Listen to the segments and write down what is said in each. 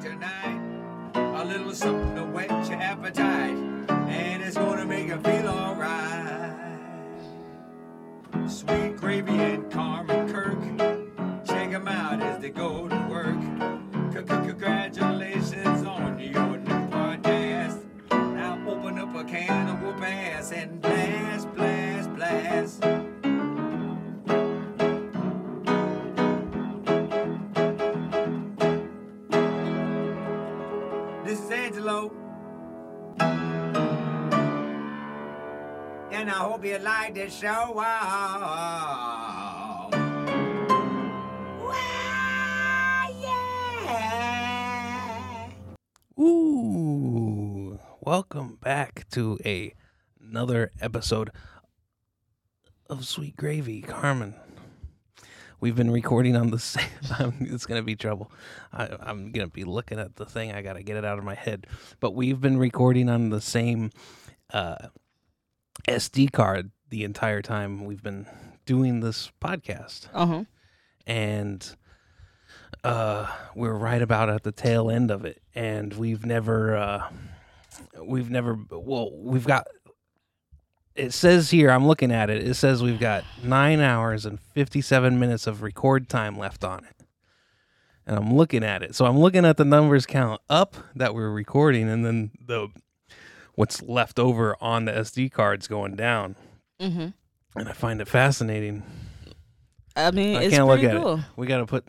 8 or 9. A little something to whet your appetite, and it's gonna make you feel alright. Sweet Gravy and Carmen Kirk, check them out as they go to work. Congratulations on your new podcast. Now open up a can of whoop ass and blast, blast, blast. This is Angelo, and I hope you like the show. Wow, yeah. Ooh, welcome back to another episode of Sweet Gravy, Carmen. We've been recording on the same. It's going to be trouble. I'm going to be looking at the thing. I got to get it out of my head. But we've been recording on the same SD card the entire time we've been doing this podcast. Uh-huh. And we're right about at the tail end of it. And we've got, it says here, I'm looking at it, it says we've got 9 hours and 57 minutes of record time left on it. And I'm looking at it. So I'm looking at the numbers count up that we're recording, and then what's left over on the SD cards going down. Mm-hmm. And I find it fascinating. I mean, I can't look at cool. It. We got to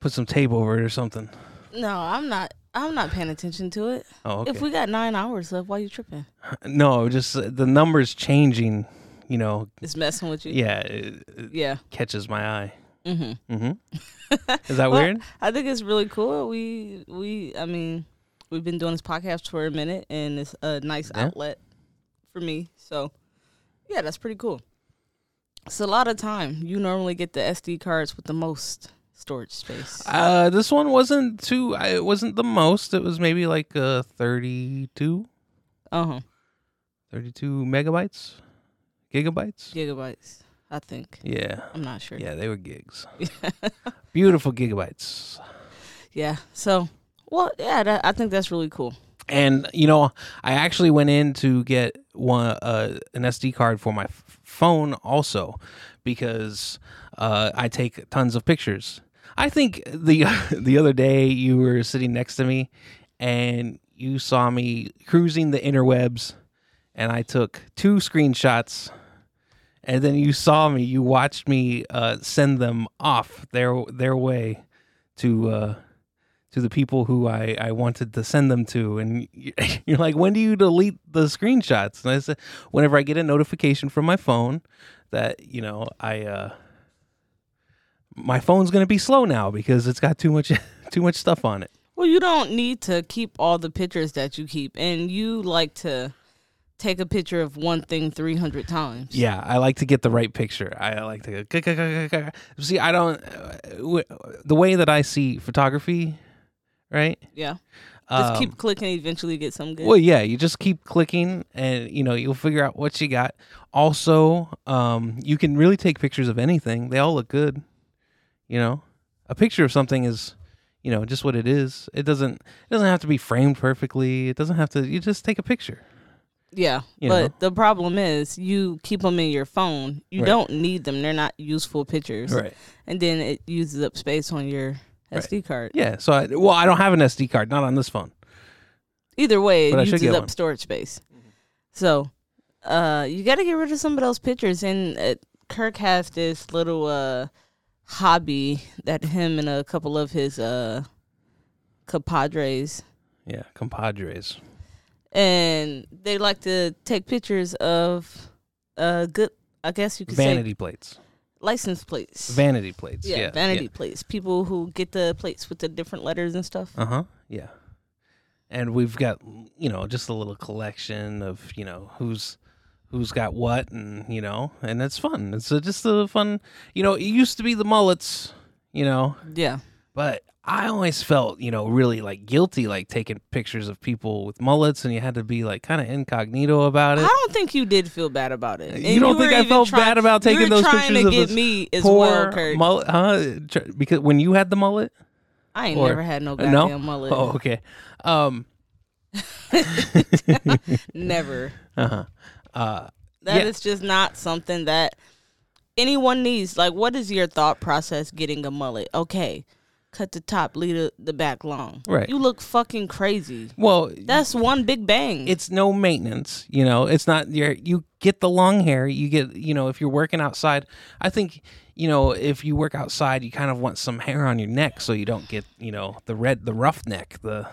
put some tape over it or something. No, I'm not paying attention to it. Oh, okay. If we got 9 hours left, why are you tripping? No, just the numbers changing, you know. It's messing with you? Yeah. It catches my eye. Mm-hmm. Mm-hmm. Is that weird? I think it's really cool. We've been doing this podcast for a minute, and it's a nice outlet for me. So, yeah, that's pretty cool. It's a lot of time. You normally get the SD cards with the most storage space. This one wasn't too. It wasn't the most. It was maybe like 32. 32 megabytes, gigabytes. I think. Yeah. I'm not sure. Yeah, they were gigs. Beautiful gigabytes. Yeah. So, well, yeah, I think that's really cool. And you know, I actually went in to get an SD card for my phone also, because I take tons of pictures. I think the other day you were sitting next to me, and you saw me cruising the interwebs, and I took 2 screenshots, and then you watched me send them off their way to the people who I wanted to send them to. And you're like, when do you delete the screenshots? And I said, whenever I get a notification from my phone that, you know, my phone's going to be slow now because it's got too much stuff on it. Well, you don't need to keep all the pictures that you keep, and you like to take a picture of one thing 300 times. Yeah, I like to get the right picture. I like to go. See, I don't. The way that I see photography, right? Yeah. Just keep clicking, eventually get some good. Well, yeah, you just keep clicking, and you know, you'll figure out what you got. Also, you can really take pictures of anything. They all look good. You know, a picture of something is, you know, just what it is. It doesn't have to be framed perfectly. It doesn't have to. You just take a picture. Yeah, you but know. The problem is you keep them in your phone. You don't need them. They're not useful pictures. Right. And then it uses up space on your SD card. Yeah. So, I don't have an SD card. Not on this phone. Either way, it uses up storage space. Mm-hmm. So, you got to get rid of some of those pictures. And Kirk has this little hobby that him and a couple of his compadres. Yeah, compadres. And they like to take pictures of good, I guess you could say. Vanity plates. License plates. Vanity plates. Yeah, vanity plates. People who get the plates with the different letters and stuff. Uh-huh, yeah. And we've got, you know, just a little collection of, you know, who's got what, and, you know, and it's fun. It's just a fun, you know, it used to be the mullets, you know. Yeah. But I always felt, you know, really like guilty, like taking pictures of people with mullets, and you had to be like kind of incognito about it. I don't think you did feel bad about it. And you don't think I felt bad about taking those pictures of this poor mullet? Because when you had the mullet, I ain't never had no goddamn mullet. Oh, okay. Never. Uh-huh. That is just not something that anyone needs. Like, what is your thought process getting a mullet? Okay, cut the top, leave the back long. Right. You look fucking crazy. Well, that's one big bang. It's no maintenance. You know, it's not your. You get the long hair. You get. You know, if you're working outside, I think. You know, if you work outside, you kind of want some hair on your neck so you don't get, you know, the rough neck, the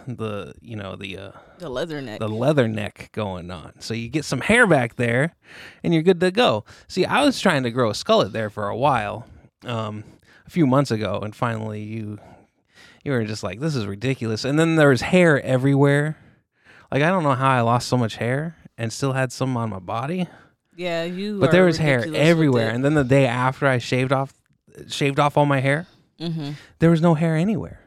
leather neck, going on. So you get some hair back there, and you're good to go. See, I was trying to grow a skullet there for a while, a few months ago, and finally you were just like, this is ridiculous. And then there was hair everywhere. Like, I don't know how I lost so much hair and still had some on my body. Yeah, but there was hair everywhere, and then the day after I shaved off all my hair, there was no hair anywhere.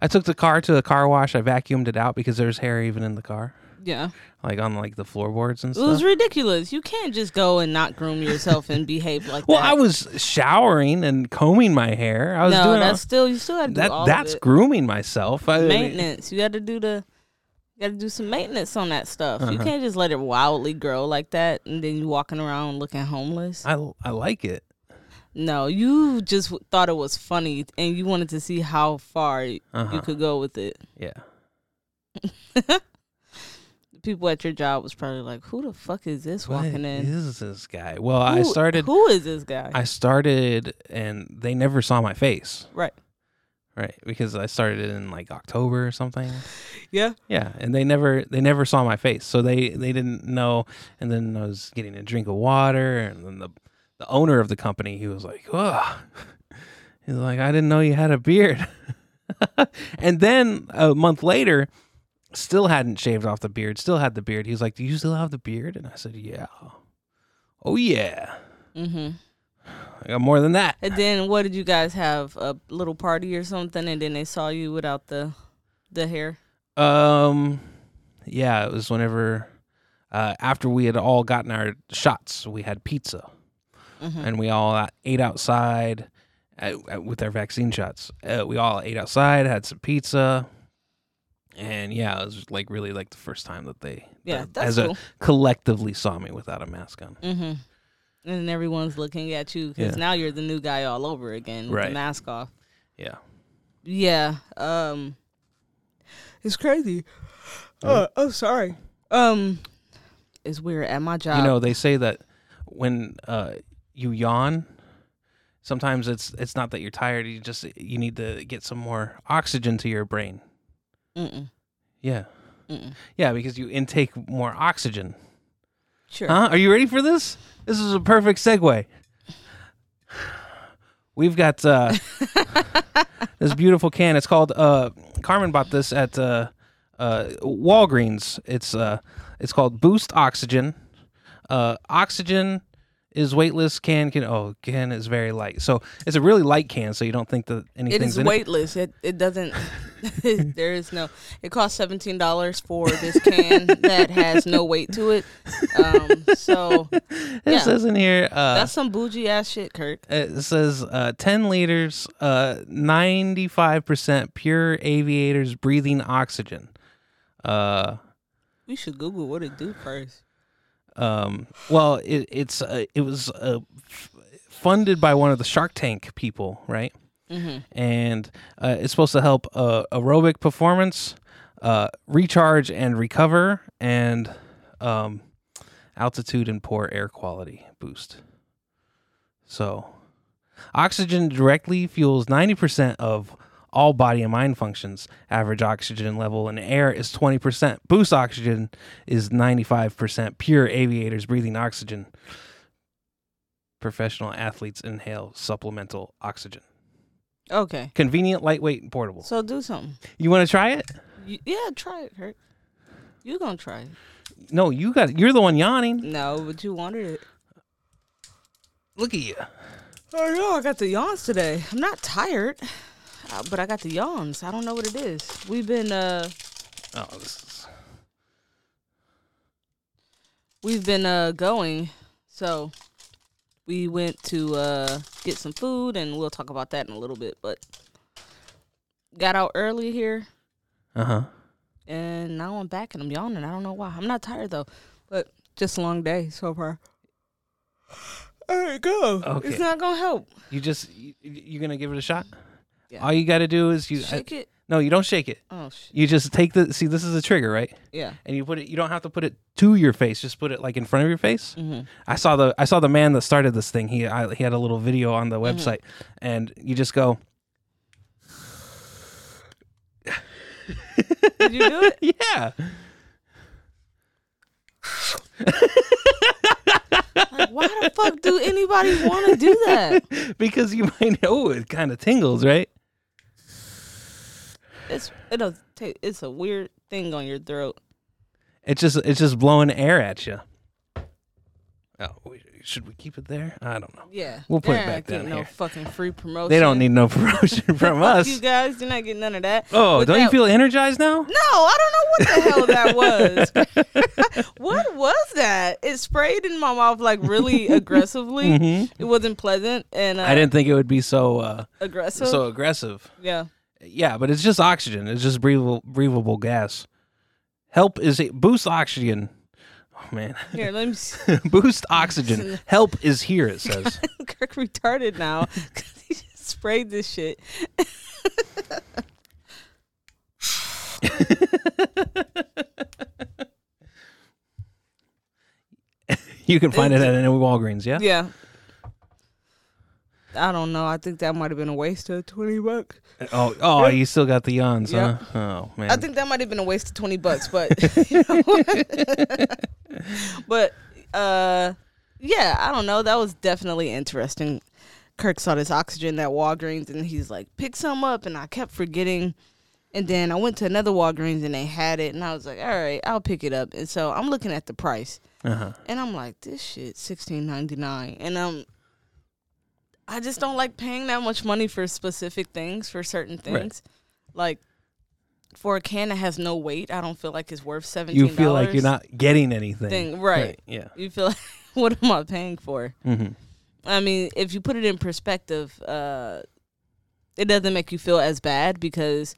I took the car to the car wash. I vacuumed it out because there's hair even in the car. Yeah, like on like the floorboards and stuff. It was ridiculous. You can't just go and not groom yourself and behave like that. Well, I was showering and combing my hair. I was doing that's all, still you still had to do that. All that's of it. Grooming myself. Maintenance. You had to do the. Got to do some maintenance on that stuff. You can't just let it wildly grow like that, and then you walking around looking homeless. I like it. No, you just thought it was funny, and you wanted to see how far you could go with it. Yeah. People at your job was probably like, "Who the fuck is this walking in? Who is this guy?" Well, Who is this guy? I started, and they never saw my face. Right. Right, because I started in like October or something. Yeah. Yeah, and they never saw my face, so they didn't know. And then I was getting a drink of water, and then the owner of the company, he was like, "Oh," he's like, "I didn't know you had a beard." And then a month later, still hadn't shaved off the beard, still had the beard. He's like, "Do you still have the beard?" And I said, "Yeah." Oh yeah. Mm-hmm. I got more than that. And then what did you guys have? A little party or something? And then they saw you without the hair? Yeah, it was whenever, after we had all gotten our shots, we had pizza. And we all ate outside with our vaccine shots. We all ate outside, had some pizza. And yeah, it was like really like the first time that they collectively saw me without a mask on. Mm-hmm. And everyone's looking at you because now you're the new guy all over again with the mask off. Yeah. Yeah. It's crazy. Oh, sorry. It's weird at my job. You know, they say that when you yawn, sometimes it's not that you're tired. You need to get some more oxygen to your brain. Yeah. Yeah, because you intake more oxygen. Sure. Huh? Are you ready for this? This is a perfect segue. We've got this beautiful can. It's called, Carmen bought this at Walgreens. It's called Boost Oxygen. Oxygen is weightless. Can is very light. So it's a really light can, so you don't think that anything's in it. It is weightless. It doesn't. There is no. It costs $17 for this can that has no weight to it. It says in here. That's some bougie ass shit, Kirk. It says 10 liters, 95% pure aviators breathing oxygen. We should Google what it do first. Well, it was funded by one of the Shark Tank people, right? And it's supposed to help aerobic performance, recharge and recover, and altitude and poor air quality boost. So oxygen directly fuels 90% of all body and mind functions. Average oxygen level in air is 20%. Boost oxygen is 95% pure aviators breathing oxygen. Professional athletes inhale supplemental oxygen. Okay. Convenient, lightweight, and portable. So do something. You want to try it? Yeah, try it, Kurt. You gonna try it? No, you got it. You're the one yawning. No, but you wanted it. Look at you. Oh no, I got the yawns today. I'm not tired, but I got the yawns. I don't know what it is. We've been going. So we went to get some food, and we'll talk about that in a little bit. But got out early here. Uh-huh. And now I'm back and I'm yawning. I don't know why. I'm not tired, though. But just a long day so far. There you go. Okay. It's not going to help. You're going to give it a shot? Yeah. All you got to do is shake it. No, you don't shake it. Oh, shit. You just take this is a trigger, right? Yeah. And you put it, you don't have to put it to your face. Just put it like in front of your face. Mm-hmm. I saw the man that started this thing. He had a little video on the website and you just go. Did you do it? Yeah. Like, why the fuck do anybody want to do that? Because you might know it kind of tingles, right? It's a weird thing on your throat. It's just blowing air at you. Oh, should we keep it there? I don't know. Yeah, we'll put it back down here. No fucking free promotion. They don't need no promotion from us. You guys, you're not getting none of that. Oh, but you feel energized now? No, I don't know what the hell that was. What was that? It sprayed in my mouth like really aggressively. Mm-hmm. It wasn't pleasant, and I didn't think it would be so aggressive. So aggressive. Yeah. Yeah, but it's just oxygen. It's just breathable gas. Help is Boost Oxygen. Oh, man. Here, let me see. Boost Oxygen. Help is here, it says. Kirk retarded now because he just sprayed this shit. You can find it at any Walgreens, yeah? Yeah. I don't know. I think that might have been a waste of $20. Oh, you still got the yawns, yep. Huh? Oh, man. I think that might have been a waste of $20, but you know what? But yeah, I don't know. That was definitely interesting. Kirk saw this oxygen at Walgreens and he's like, pick some up, and I kept forgetting. And then I went to another Walgreens and they had it, and I was like, all right, I'll pick it up. And so I'm looking at the price. Uh-huh. And I'm like, this shit $16.99. And I just don't like paying that much money for specific things, for certain things. Right. Like, for a can that has no weight, I don't feel like it's worth $17. You feel like you're not getting anything. Right. Yeah. You feel like, what am I paying for? Mm-hmm. I mean, if you put it in perspective, it doesn't make you feel as bad because,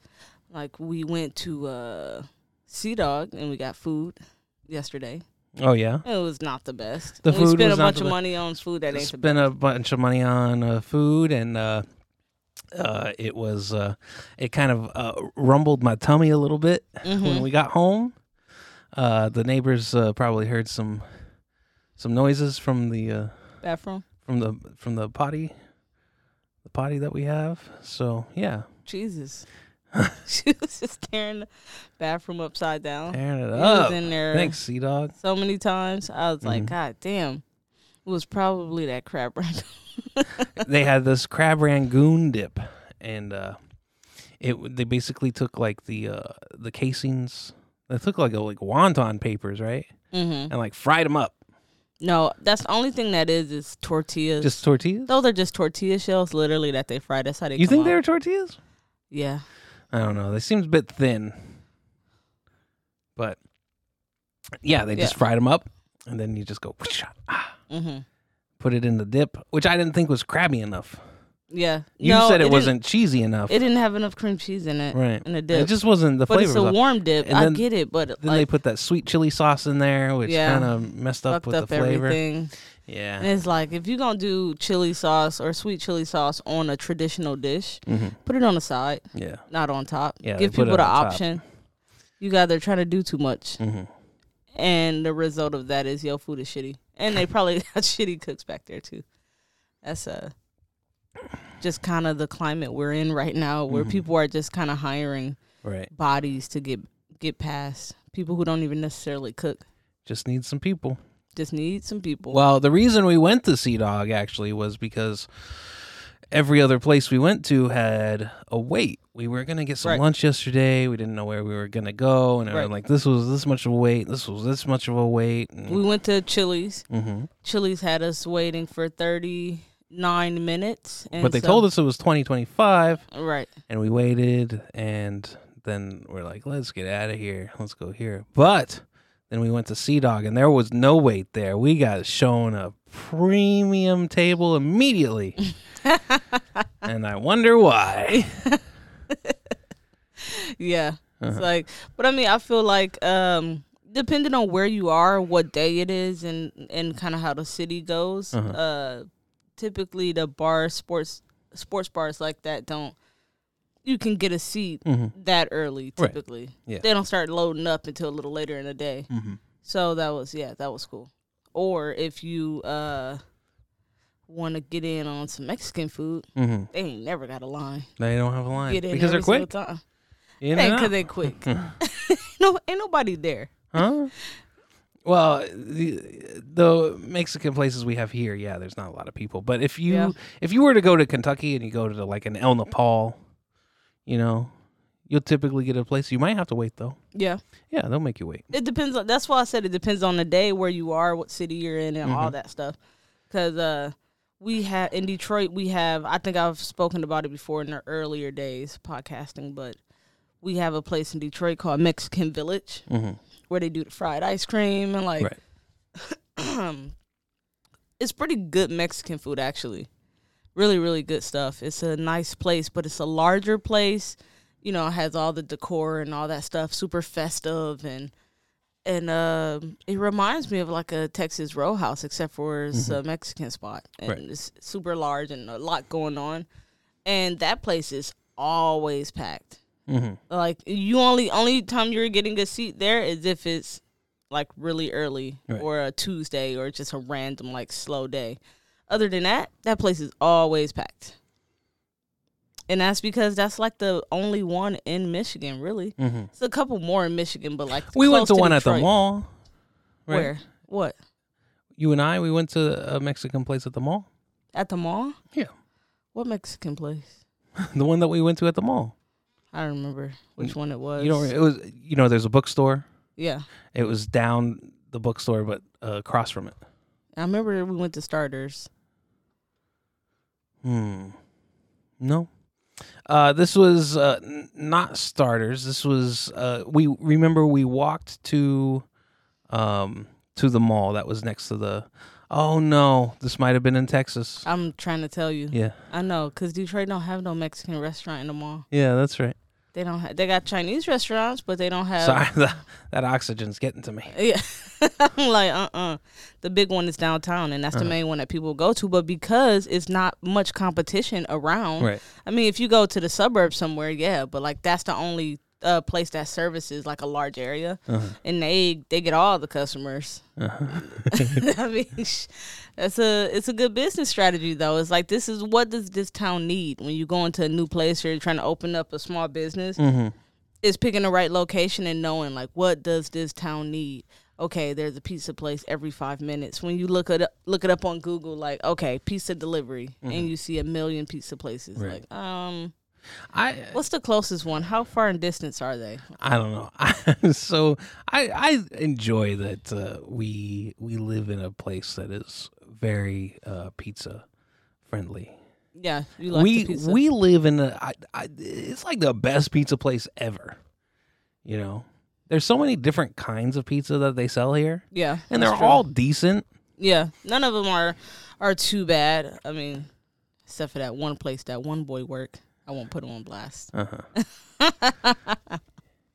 like, we went to Sea Dog and we got food yesterday. Oh, yeah? It was not the best. The food spent a bunch of money on food that ain't the best. Spent a bunch of money on food, and it was, it kind of rumbled my tummy a little bit when we got home. The neighbors probably heard some noises from the bathroom, from the potty that we have. So, yeah. Jesus. She was just tearing the bathroom upside down. Tearing it up. Was in there. Thanks, Sea Dog. So many times. I was like, God damn. It was probably that crab rangoon. They had this crab rangoon dip. And they basically took like the casings. They took like wonton papers, right? Mm-hmm. And like fried them up. No, that's the only thing that is tortillas. Just tortillas? Those are just tortilla shells, literally, that they fried. That's how they You think they were tortillas? Yeah. I don't know. They seemed a bit thin. But, yeah, they just fried them up, and then you just go, put it in the dip, which I didn't think was crabby enough. Yeah. You said it wasn't cheesy enough. It didn't have enough cream cheese in it. Right. In the dip. It just wasn't the flavor. But it's a warm dip. I get it, but... Then they put that sweet chili sauce in there, which kind of messed up with the flavor. Everything. Yeah. And it's like, if you're going to do chili sauce or sweet chili sauce on a traditional dish, put it on the side. Yeah. Not on top. Yeah, give people the option. Top. You guys are trying to do too much. Mm-hmm. And the result of that is your food is shitty. And they probably got shitty cooks back there, too. That's just kind of the climate we're in right now, where people are just kind of hiring bodies to get past. People who don't even necessarily cook. Just need some people. Well, the reason we went to Sea Dog actually was because every other place we went to had a wait. We were gonna get some lunch yesterday. We didn't know where we were gonna go, and I'm like, this was this much of a wait. This was this much of a wait. And we went to Chili's. Mm-hmm. Chili's had us waiting for 39 minutes, and but they told us it was 20-25. Right, and we waited, and then we're like, let's get out of here. Let's go here, but. Then we went to Sea Dog, and there was no wait there. We got shown a premium table immediately. And I wonder why. Yeah. Uh-huh. It's like, but I mean, I feel like depending on where you are, what day it is, and kind of how the city goes, uh-huh. Typically the bar sports bars like that don't. You can get a seat mm-hmm. that early typically. Right. Yeah. They don't start loading up until a little later in the day. Mm-hmm. So that was cool. Or if you want to get in on some Mexican food, mm-hmm. they ain't never got a line. They don't have a line because they're quick. Because they're quick. No, ain't nobody there. Huh? Well, the Mexican places we have here, yeah, there's not a lot of people. But if you were to go to Kentucky and you go to like an El Nopal, you know, you'll typically get a place. You might have to wait, though. Yeah. Yeah, they'll make you wait. It depends. That's why I said it depends on the day, where you are, what city you're in, and mm-hmm. all that stuff. Because in Detroit, I think I've spoken about it before in the earlier days, podcasting, but we have a place in Detroit called Mexican Village mm-hmm. where they do the fried ice cream and, like, right. It's pretty good Mexican food, actually. Really, really good stuff. It's a nice place, but it's a larger place. You know, it has all the decor and all that stuff, super festive. And it reminds me of like a Texas row house, except for it's mm-hmm. a Mexican spot. And right. it's super large and a lot going on. And that place is always packed. Mm-hmm. Like, you only time you're getting a seat there is if it's like really early right. or a Tuesday or just a random like slow day. Other than that, that place is always packed. And that's because that's like the only one in Michigan, really. Mm-hmm. There's a couple more in Michigan, but like we went to one Detroit. At the mall. Right? Where? What? You and I, we went to a Mexican place at the mall. At the mall? Yeah. What Mexican place? The one that we went to at the mall. I don't remember which one it was. You don't, it was, you know, there's a bookstore. Yeah. It was down the bookstore, but across from it. I remember we went to Starters. No. This was not Starters. This was we walked to the mall that was next to the. Oh no, this might have been in Texas. I'm trying to tell you. Yeah, I know, cause Detroit don't have no Mexican restaurant in the mall. Yeah, that's right. They don't. They got Chinese restaurants, but they don't have. Sorry, that oxygen's getting to me. Yeah, I'm like The big one is downtown, and that's the main one that people go to. But because it's not much competition around, right. I mean, if you go to the suburbs somewhere, yeah, but like that's the only place that services like a large area, uh-huh. and they get all the customers. Uh-huh. I mean, it's a good business strategy though. It's like, this is what does this town need when you go into a new place or you're trying to open up a small business. Mm-hmm. It's picking the right location and knowing like, what does this town need? Okay, there's a pizza place every 5 minutes. When you look it up on Google, like, okay, pizza delivery, mm-hmm. and you see 1,000,000 pizza places. Right. Like, what's the closest one? How far in distance are they? I don't know. So I enjoy that we live in a place that is very pizza friendly. Yeah, you like the pizza. We live in it's like the best pizza place ever. You know, there's so many different kinds of pizza that they sell here. Yeah, and they're all decent. Yeah, none of them are too bad. I mean, except for that one place that one boy worked. I won't put him on blast. Uh-huh.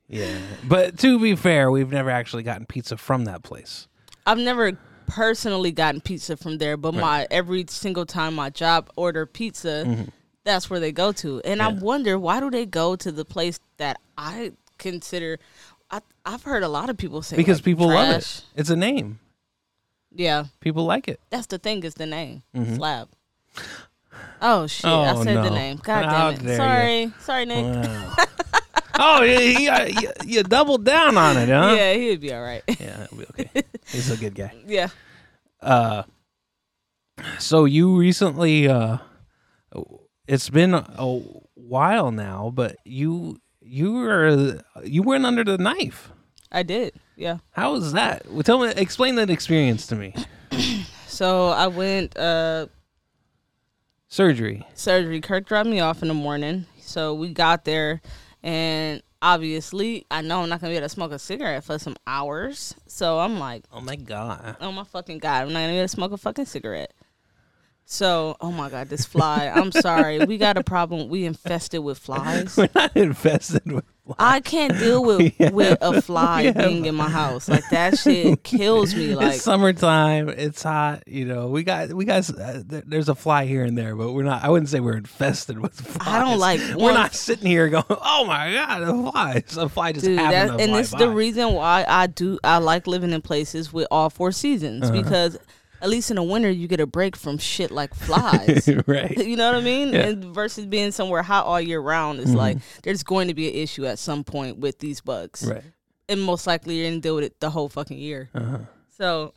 Yeah. But to be fair, we've never actually gotten pizza from that place. I've never personally gotten pizza from there, but right. Every single time my job order pizza, mm-hmm. that's where they go to. And yeah. I wonder, why do they go to the place that I consider... I've heard a lot of people say because like, people trash. Love it. It's a name. Yeah. People like it. That's the thing, it's the name. Mm-hmm. Slab. Oh, shit. Oh, I said the name. God damn it. Sorry. You. Sorry, Nick. Wow. Oh, you doubled down on it, huh? Yeah, he'd be all right. Yeah, he'll be okay. He's a good guy. Yeah. So you recently, it's been a while now, but you went under the knife. I did, yeah. How was that? Well, explain that experience to me. So I went... Surgery. Kirk dropped me off in the morning. So we got there, and obviously, I know I'm not going to be able to smoke a cigarette for some hours. So I'm like, oh my God. I'm not going to be able to smoke a fucking cigarette. So, oh my God, this fly. I'm sorry. We got a problem. We infested with flies. We're not infested with flies. I can't deal with a fly being in my house. Like, that shit kills me. Like, it's summertime. It's hot. You know, we got there's a fly here and there, but we're not, I wouldn't say we're infested with flies. I don't like one. We're not sitting here going, oh my God, a fly. A fly just happened to fly and it's by. The reason why I like living in places with all four seasons, because at least in the winter, you get a break from shit like flies. Right. You know what I mean? Yeah. And versus being somewhere hot all year round, it's like there's going to be an issue at some point with these bugs. Right. And most likely you're going to deal with it the whole fucking year. Uh-huh. So,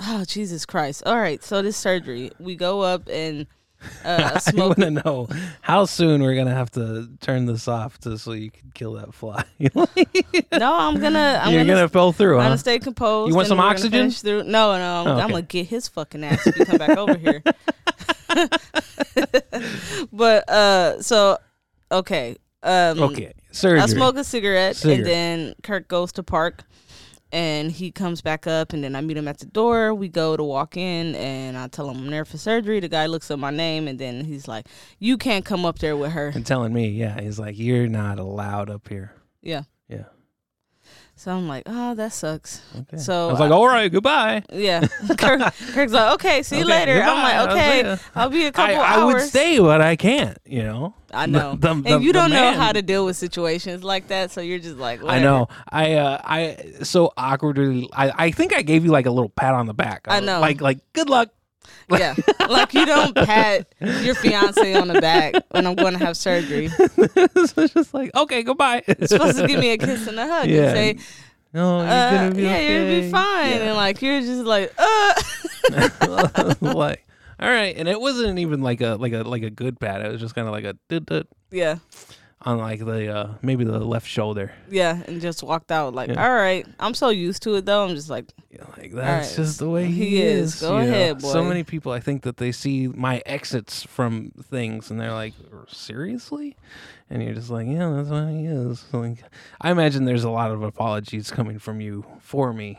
oh, Jesus Christ. All right. So this surgery, we go up and smoke. I want to know how soon we're going to have to turn this off so you can kill that fly. No, I'm going to. You're going to fall through, huh? I'm going to stay composed. You want some oxygen? No. Oh, okay. I'm going to get his fucking ass if you come back over here. But, okay. Okay, surgery. I smoke a cigarette, and then Kirk goes to park. And he comes back up, and then I meet him at the door. We go to walk in, and I tell him I'm there for surgery. The guy looks up my name, and then he's like, you can't come up there with her. And telling me, yeah. He's like, you're not allowed up here. Yeah. Yeah. So I'm like, oh, that sucks. Okay. So I was like, all right, goodbye. Yeah. Kirk's like, okay, see you later. Goodbye. I'm like, okay, I'll be a couple hours. I would stay, but I can't, you know. I know. And you don't know how to deal with situations like that, so you're just like, whatever. I know. I so awkwardly, I think I gave you like a little pat on the back. I know. Like good luck. Yeah. Like, you don't pat your fiance on the back when I'm going to have surgery. So it's just like, okay, goodbye. You're supposed to give me a kiss and a hug and say, no, you're gonna be okay. You'll be fine. Yeah. And like, you're just like, like, all right, and it wasn't even like a good pat. It was just kind of like a dut. Yeah. On like the maybe the left shoulder. Yeah, and just walked out like, all right. I'm so used to it though. I'm just like, that's just the way he is. Go ahead, boy. So many people, I think that they see my exits from things and they're like, seriously? And you're just like, yeah, that's what he is. Like, I imagine there's a lot of apologies coming from you for me.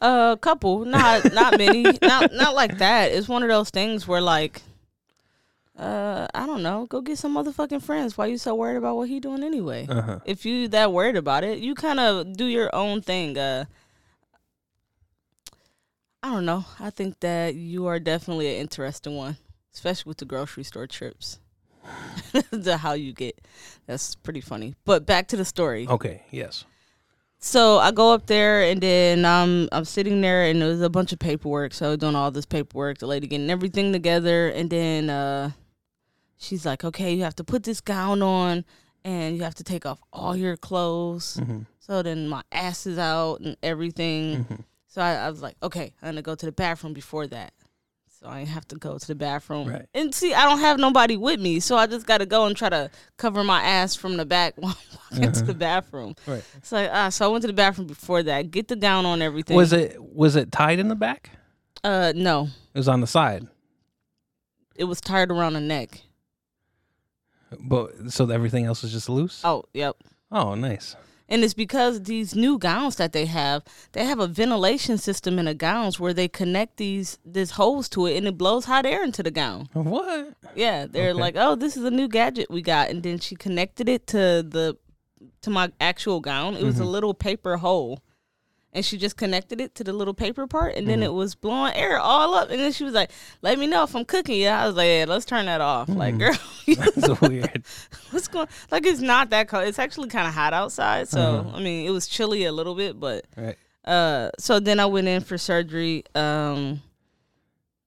A couple, not many, not like that. It's one of those things where like, I don't know, go get some motherfucking friends. Why you so worried about what he doing anyway? Uh-huh. If you that worried about it, you kind of do your own thing. I don't know. I think that you are definitely an interesting one, especially with the grocery store trips. To how you get. That's pretty funny. But back to the story. Okay. Yes. So I go up there, and then I'm sitting there, and there's a bunch of paperwork. So doing all this paperwork, the lady getting everything together, and then she's like, okay, you have to put this gown on, and you have to take off all your clothes. Mm-hmm. So then my ass is out and everything. Mm-hmm. So I was like, okay, I'm going to go to the bathroom before that. So I have to go to the bathroom. Right. And see, I don't have nobody with me, so I just got to go and try to cover my ass from the back while I'm walking to the bathroom. Right. So, so I went to the bathroom before that. Get the gown on everything. Was it tied in the back? No. It was on the side. It was tied around the neck. But so everything else was just loose? Oh, yep. Oh, nice. And it's because these new gowns that they have a ventilation system in the gowns where they connect these holes to it, and it blows hot air into the gown. What? Yeah, they're like, oh, this is a new gadget we got, and then she connected it to my actual gown. It was a little paper hole, and she just connected it to the little paper part, and then it was blowing air all up. And then she was like, "Let me know if I'm cooking." Yeah, I was like, "Yeah, let's turn that off." Like, girl, that's weird. What's going? Like, it's not that cold. It's actually kind of hot outside. So, I mean, it was chilly a little bit, but. Right. So then I went in for surgery, and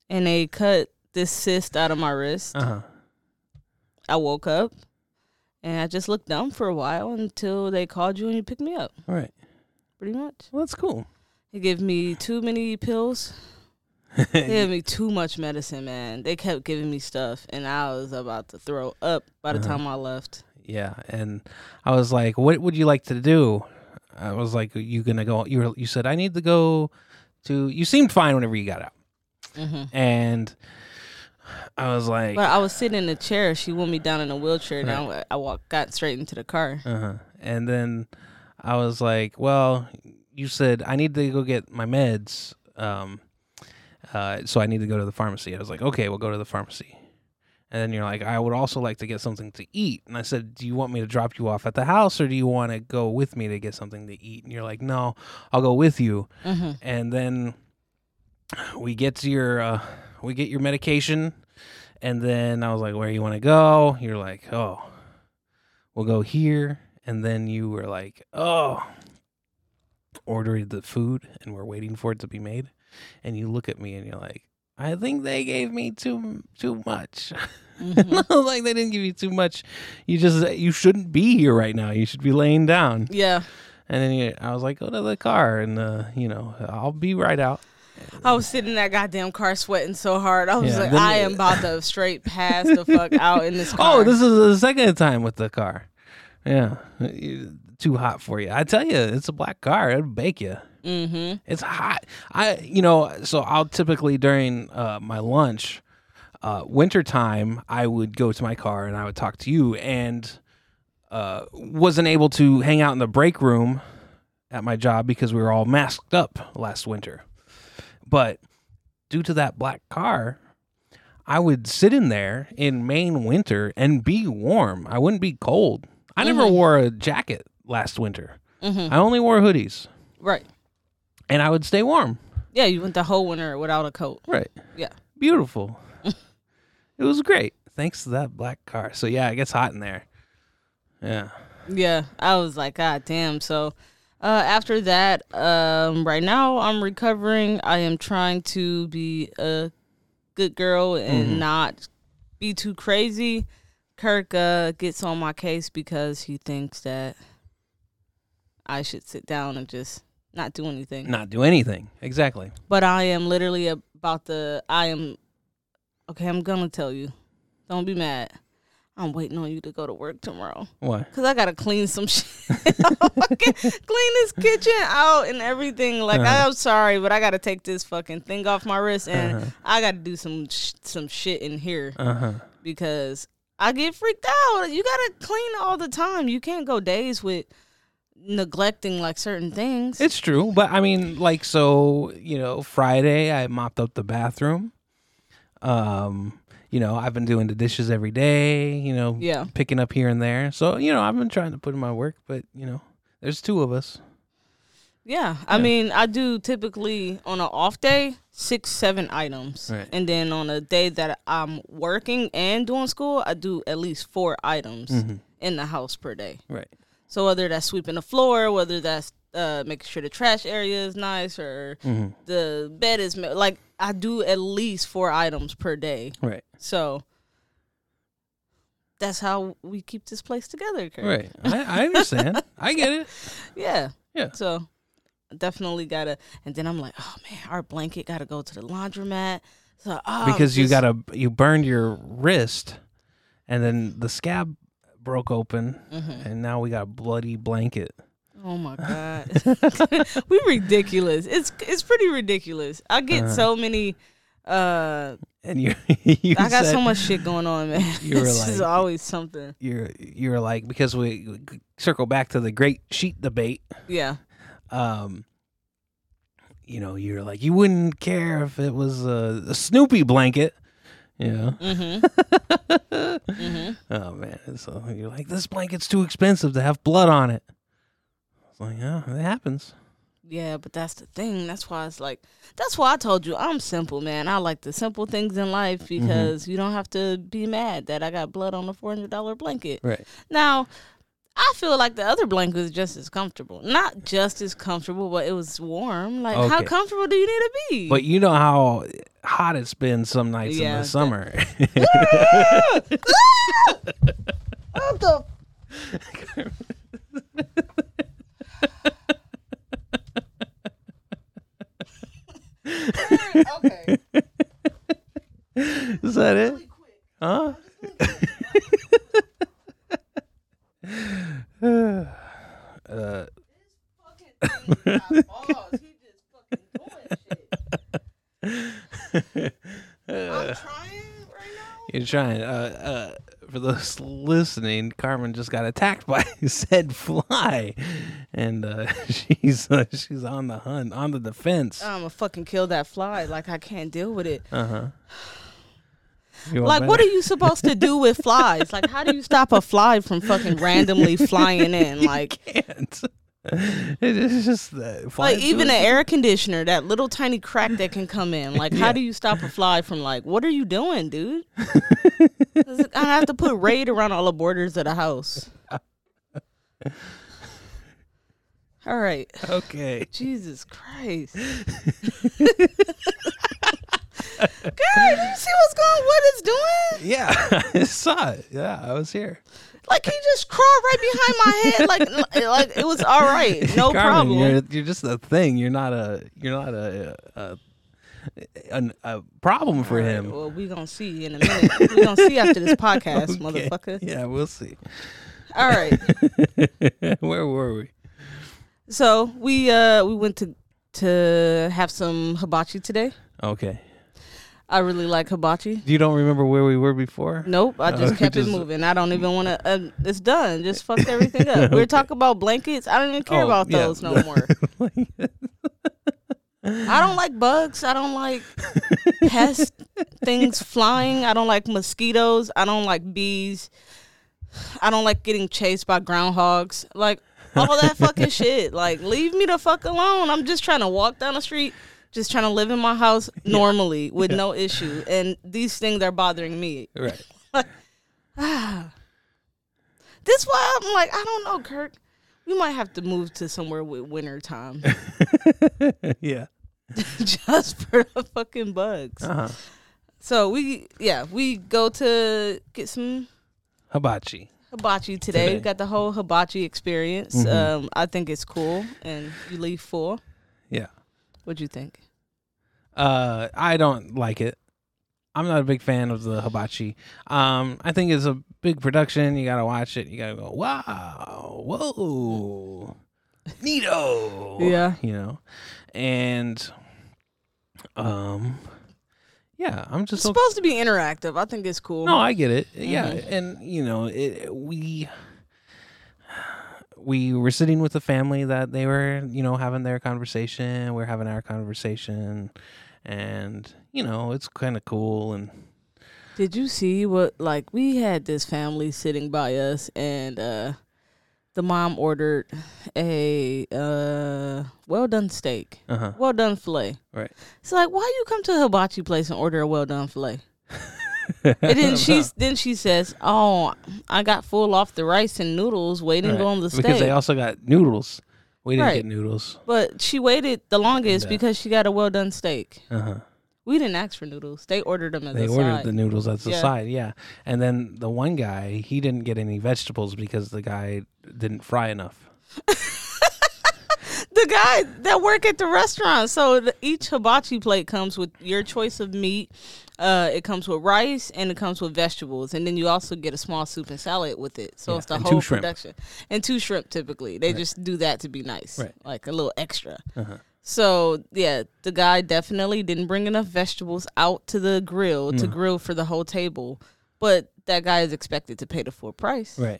they cut this cyst out of my wrist. I woke up, and I just looked dumb for a while until they called you and you picked me up. All right. Pretty much. Well, that's cool. They gave me too many pills. They gave me too much medicine, man. They kept giving me stuff, and I was about to throw up by the time I left. Yeah, and I was like, "What would you like to do?" I was like, "You gonna go?" You said, "I need to go to." You seemed fine whenever you got out, and I was like, "But I was sitting in a chair. She wheeled me down in a wheelchair, and I got straight into the car." And then I was like, well, you said I need to go get my meds. So I need to go to the pharmacy. I was like, okay, we'll go to the pharmacy. And then you're like, I would also like to get something to eat. And I said, do you want me to drop you off at the house or do you want to go with me to get something to eat? And you're like, no, I'll go with you. Mm-hmm. And then we get to your, we get your medication. And then I was like, where you want to go? You're like, oh, we'll go here. And then you were like, oh, ordered the food and we're waiting for it to be made. And you look at me and you're like, I think they gave me too much. Mm-hmm. Like, they didn't give you too much. You shouldn't be here right now. You should be laying down. Yeah. And then I was like, go to the car and, I'll be right out. I was sitting in that goddamn car sweating so hard. I was like, I am about to straight pass the fuck out in this car. Oh, this is the second time with the car. Yeah. Too hot for you. I tell you, it's a black car. It'll bake you. Mm-hmm. It's hot. So I'll typically during my lunch, wintertime, I would go to my car and I would talk to you, and wasn't able to hang out in the break room at my job because we were all masked up last winter. But due to that black car, I would sit in there in Maine winter and be warm. I wouldn't be cold. I never wore a jacket last winter. Mm-hmm. I only wore hoodies. Right. And I would stay warm. Yeah, you went the whole winter without a coat. Right. Yeah. Beautiful. It was great. Thanks to that black car. So, yeah, it gets hot in there. Yeah. Yeah. I was like, God damn. So, after that, right now I'm recovering. I am trying to be a good girl and not be too crazy. Kirk gets on my case because he thinks that I should sit down and just not do anything. Not do anything. Exactly. But I am literally about the... Okay, I'm going to tell you. Don't be mad. I'm waiting on you to go to work tomorrow. Why? Because I got to clean some shit. Clean this kitchen out and everything. Like, I'm sorry, but I got to take this fucking thing off my wrist. And I got to do some shit in here. Because I get freaked out. You got to clean all the time. You can't go days with... neglecting like certain things. It's true, but I mean, like, so, you know, Friday I mopped up the bathroom. I've been doing the dishes every day, picking up here and there. So, I've been trying to put in my work, but there's two of us. Yeah. I mean, I do typically on an off day 6-7 items. Right. And then on a day that I'm working and doing school, I do at least 4 items in the house per day. Right. So whether that's sweeping the floor, whether that's making sure the trash area is nice or the bed is... Like, I do at least 4 items per day. Right. So that's how we keep this place together, Kurt. Right. I understand. I get it. Yeah. Yeah. So I definitely got to... And then I'm like, oh, man, our blanket got to go to the laundromat. So, because you burned your wrist and then the scab... broke open and now we got a bloody blanket. Oh my god. We're ridiculous. It's pretty ridiculous. I get so many and you I got so much shit going on, man. It's like, just always something. You're like, because we circle back to the great sheet debate. Yeah. You're like, you wouldn't care if it was a Snoopy blanket. Yeah. Oh man! So you're like, this blanket's too expensive to have blood on it. It's like, yeah, it happens. Yeah, but that's the thing. That's why it's like, that's why I told you I'm simple, man. I like the simple things in life because you don't have to be mad that I got blood on a $400 blanket. Right now, I feel like the other blanket was just as comfortable. Not just as comfortable, but it was warm. Like, okay. How comfortable do you need to be? But you know how hot it's been some nights in the summer. What the? Okay. Is that it? Really quick. Huh? I'm trying right now. for those listening, Carmen just got attacked by said fly, and she's on the hunt, on the defense. I'm gonna fucking kill that fly. Like, I can't deal with it. Like, better? What are you supposed to do with flies? Like, how do you stop a fly from fucking randomly flying in? Like, you can't. It's just that. Like, even an air conditioner, that little tiny crack that can come in. Like, how do you stop a fly from, like, what are you doing, dude? I have to put Raid around all the borders of the house. All right. Okay. Jesus Christ. Girl, did you see what it's doing? Yeah, I saw it. Yeah, I was here. Like, he just crawled right behind my head. Like it was all right. No Carmen, problem. You're just a thing. You're not a problem for him. Well, we gonna see in a minute. We gonna see after this podcast, okay. Motherfucker. Yeah, we'll see. All right. Where were we? So we went to have some hibachi today. Okay. I really like hibachi. You don't remember where we were before? Nope. I just kept it moving. I don't even want to. It's done. Just fucked everything up. Okay. We were talking about blankets. I don't even care about those no more. I don't like bugs. I don't like pest things flying. I don't like mosquitoes. I don't like bees. I don't like getting chased by groundhogs. Like, all that fucking shit. Like, leave me the fuck alone. I'm just trying to walk down the street. Just trying to live in my house normally with no issue. And these things are bothering me. Right. Like, this why I'm like, I don't know, Kirk. We might have to move to somewhere with winter time. Yeah. Just for the fucking bugs. Uh-huh. So we go to get some hibachi. Hibachi today. We got the whole hibachi experience. Mm-hmm. I think it's cool. And you leave full. Yeah. What'd you think? I don't like it. I'm not a big fan of the hibachi. I think it's a big production. You got to watch it. You got to go, wow, whoa, neato. Yeah. You know? And, I'm just... It's supposed to be interactive. I think it's cool. No, I get it. Mm-hmm. Yeah. And, you know, we were sitting with a family that they were, you know, having their conversation. We're having our conversation, and you know, it's kind of cool. And did you see what? Like, we had this family sitting by us, and the mom ordered a well done steak, well done fillet. Right. It's like, why you come to a hibachi place and order a well done fillet? And then she says, "Oh, I got full off the rice and noodles. Waiting to go on the steak because they also got noodles. We didn't get noodles, but she waited the longest because she got a well done steak. We didn't ask for noodles. They ordered them as a side. They ordered the noodles as a side. Yeah, and then the one guy, he didn't get any vegetables because the guy didn't fry enough." The guy that work at the restaurant. So each hibachi plate comes with your choice of meat. It comes with rice and it comes with vegetables. And then you also get a small soup and salad with it. So it's the whole production. And 2 shrimp typically. They just do that to be nice. Right. Like a little extra. So, yeah, the guy definitely didn't bring enough vegetables out to the grill to grill for the whole table. But that guy is expected to pay the full price. Right.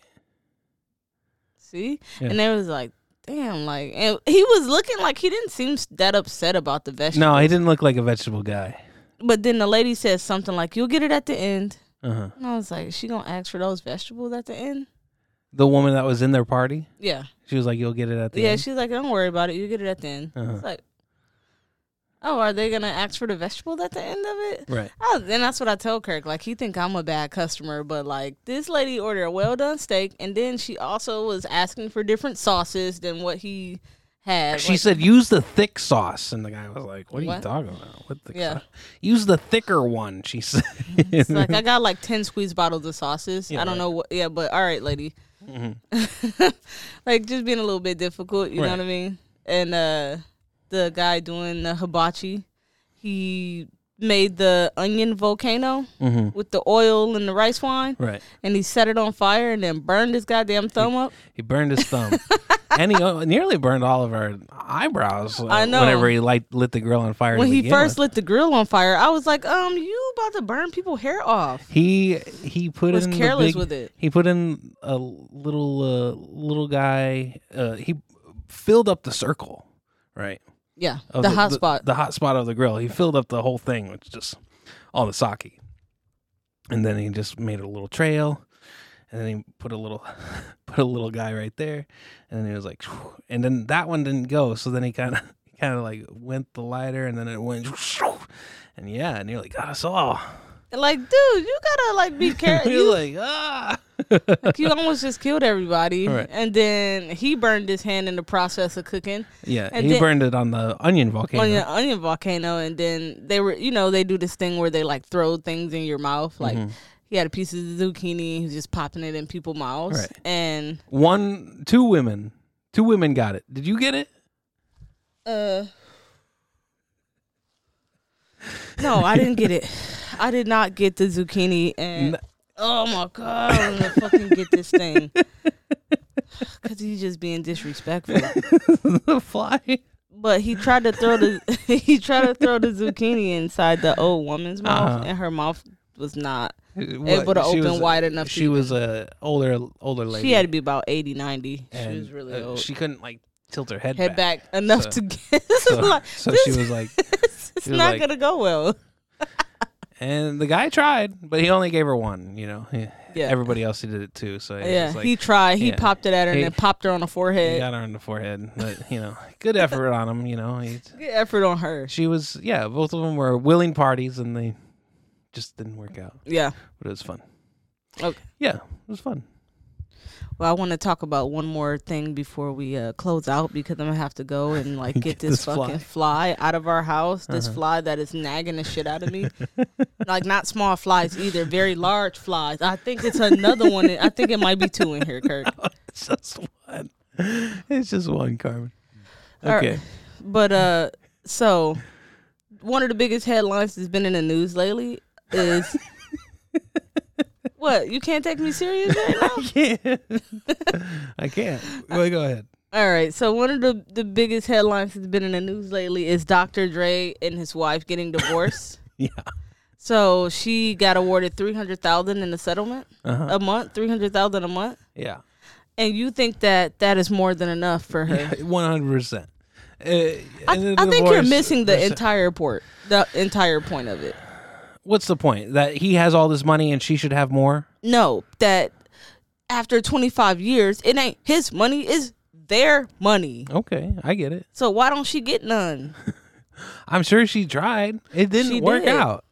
See? Yeah. And they was like, damn, like, and he was looking like he didn't seem that upset about the vegetables. No, he didn't look like a vegetable guy. But then the lady says something like, "You'll get it at the end." And I was like, "Is she gonna ask for those vegetables at the end?" The woman that was in their party. Yeah, she was like, "You'll get it at the end." Yeah, she's like, "Don't worry about it. You'll get it at the end." I was like, "Oh, are they gonna ask for the vegetables at the end of it?" Right. Then that's what I told Kirk. Like, he think I'm a bad customer, but like, this lady ordered a well done steak, and then she also was asking for different sauces than what he had. She said, "Use the thick sauce," and the guy was like, "What are you talking about? What the sauce? Use the thicker one." She said, "It's like I got like 10 squeeze bottles of sauces. Yeah, I don't know what. Yeah, but all right, lady. Mm-hmm. Like, just being a little bit difficult. You know what I mean?" And the guy doing the hibachi, he made the onion volcano with the oil and the rice wine. Right. And he set it on fire and then burned his goddamn thumb up. He burned his thumb. And he nearly burned all of our eyebrows whenever he lit the grill on fire. When he first lit the grill on fire, I was like, you about to burn people's hair off. He put was in careless with it. He put in a little guy. He filled up the circle, right? Yeah, the hot spot. The hot spot of the grill. He filled up the whole thing with just all the sake. And then he just made a little trail. And then he put a little guy right there, and then he was like, and then that one didn't go. So then he kind of like went the lighter, and then it went, and yeah, and you're like, got us all. And like, dude, you gotta like be careful. You're like, ah, like you almost just killed everybody. Right. And then he burned his hand in the process of cooking. Yeah, and he burned it on the onion volcano. On the onion volcano, and then they were, they do this thing where they like throw things in your mouth, like. Mm-hmm. He had a piece of zucchini. He was just popping it in people's mouths. Right. And two women got it. Did you get it? No, I didn't get it. I did not get the zucchini. And oh my God, I'm gonna fucking get this thing. Cause he's just being disrespectful. The fly. But he tried to throw the zucchini inside the old woman's mouth, and her mouth was not. Able to open wide enough. She was an older lady. She had to be about 80, 90. And she was really old. She couldn't like tilt her head back enough to get. She was like, "It's not gonna go well." And the guy tried, but he only gave her one. Yeah. Everybody else did it too. So yeah, he tried. He popped it at her and then popped her on the forehead. He got her on the forehead, but good effort on him. Good effort on her. She was both of them were willing parties, and they. Just didn't work out. Yeah. But it was fun. Okay. Yeah, it was fun. Well, I want to talk about one more thing before we close out, because I'm going to have to go and like get this fucking fly out of our house. This fly that is nagging the shit out of me. Like not small flies either, very large flies. I think it's another one. I think it might be two in here, Kirk. No, it's just one. It's just one, Carmen. Okay. Right. But so one of the biggest headlines that's been in the news lately is what? You can't take me serious right now? I can't. Well, go ahead. All right. So one of the biggest headlines that's been in the news lately is Dr. Dre and his wife getting divorced. Yeah. So she got awarded $300,000 in the settlement a month. $300,000 a month. Yeah. And you think that is more than enough for her? 100%. I think you're missing the entire point of it. What's the point? That he has all this money and she should have more? No, that after 25 years, it ain't his money, it's their money. Okay, I get it. So why don't she get none? I'm sure she tried. It didn't work out.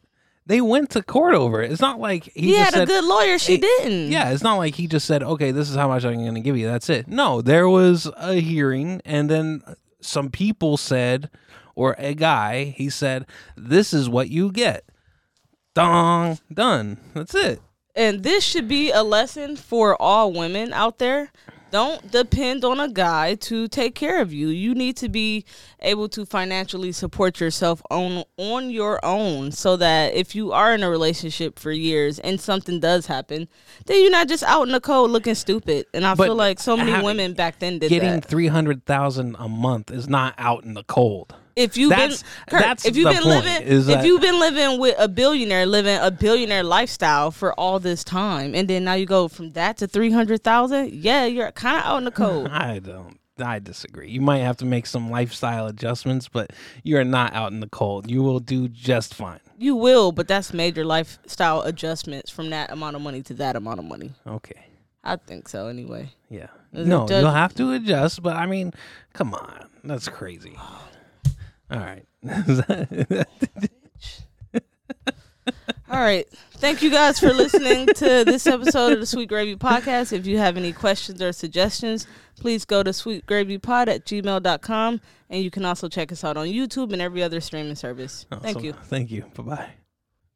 They went to court over it. It's not like he just had a good lawyer. She didn't. Yeah, it's not like he just said, okay, this is how much I'm going to give you. That's it. No, there was a hearing, and then some people said, or a guy, he said, this is what you get. Dong, done. That's it. And this should be a lesson for all women out there. Don't depend on a guy to take care of you. You need to be able to financially support yourself on your own, so that if you are in a relationship for years and something does happen, then you're not just out in the cold looking stupid. And I feel like so many women back then did that. Getting $300,000 a month is not out in the cold. If you've been living with a billionaire, living a billionaire lifestyle for all this time, and then now you go from that to $300,000, yeah, you're kind of out in the cold. I disagree. You might have to make some lifestyle adjustments, but you're not out in the cold. You will do just fine. You will, but that's major lifestyle adjustments from that amount of money to that amount of money. Okay. I think so anyway. Yeah. No, you'll have to adjust, but I mean, come on. That's crazy. All right. All right. Thank you guys for listening to this episode of the Sweet Gravy Podcast. If you have any questions or suggestions, please go to sweetgravypod@gmail.com. And you can also check us out on YouTube and every other streaming service. Awesome. Thank you. Thank you. Bye-bye.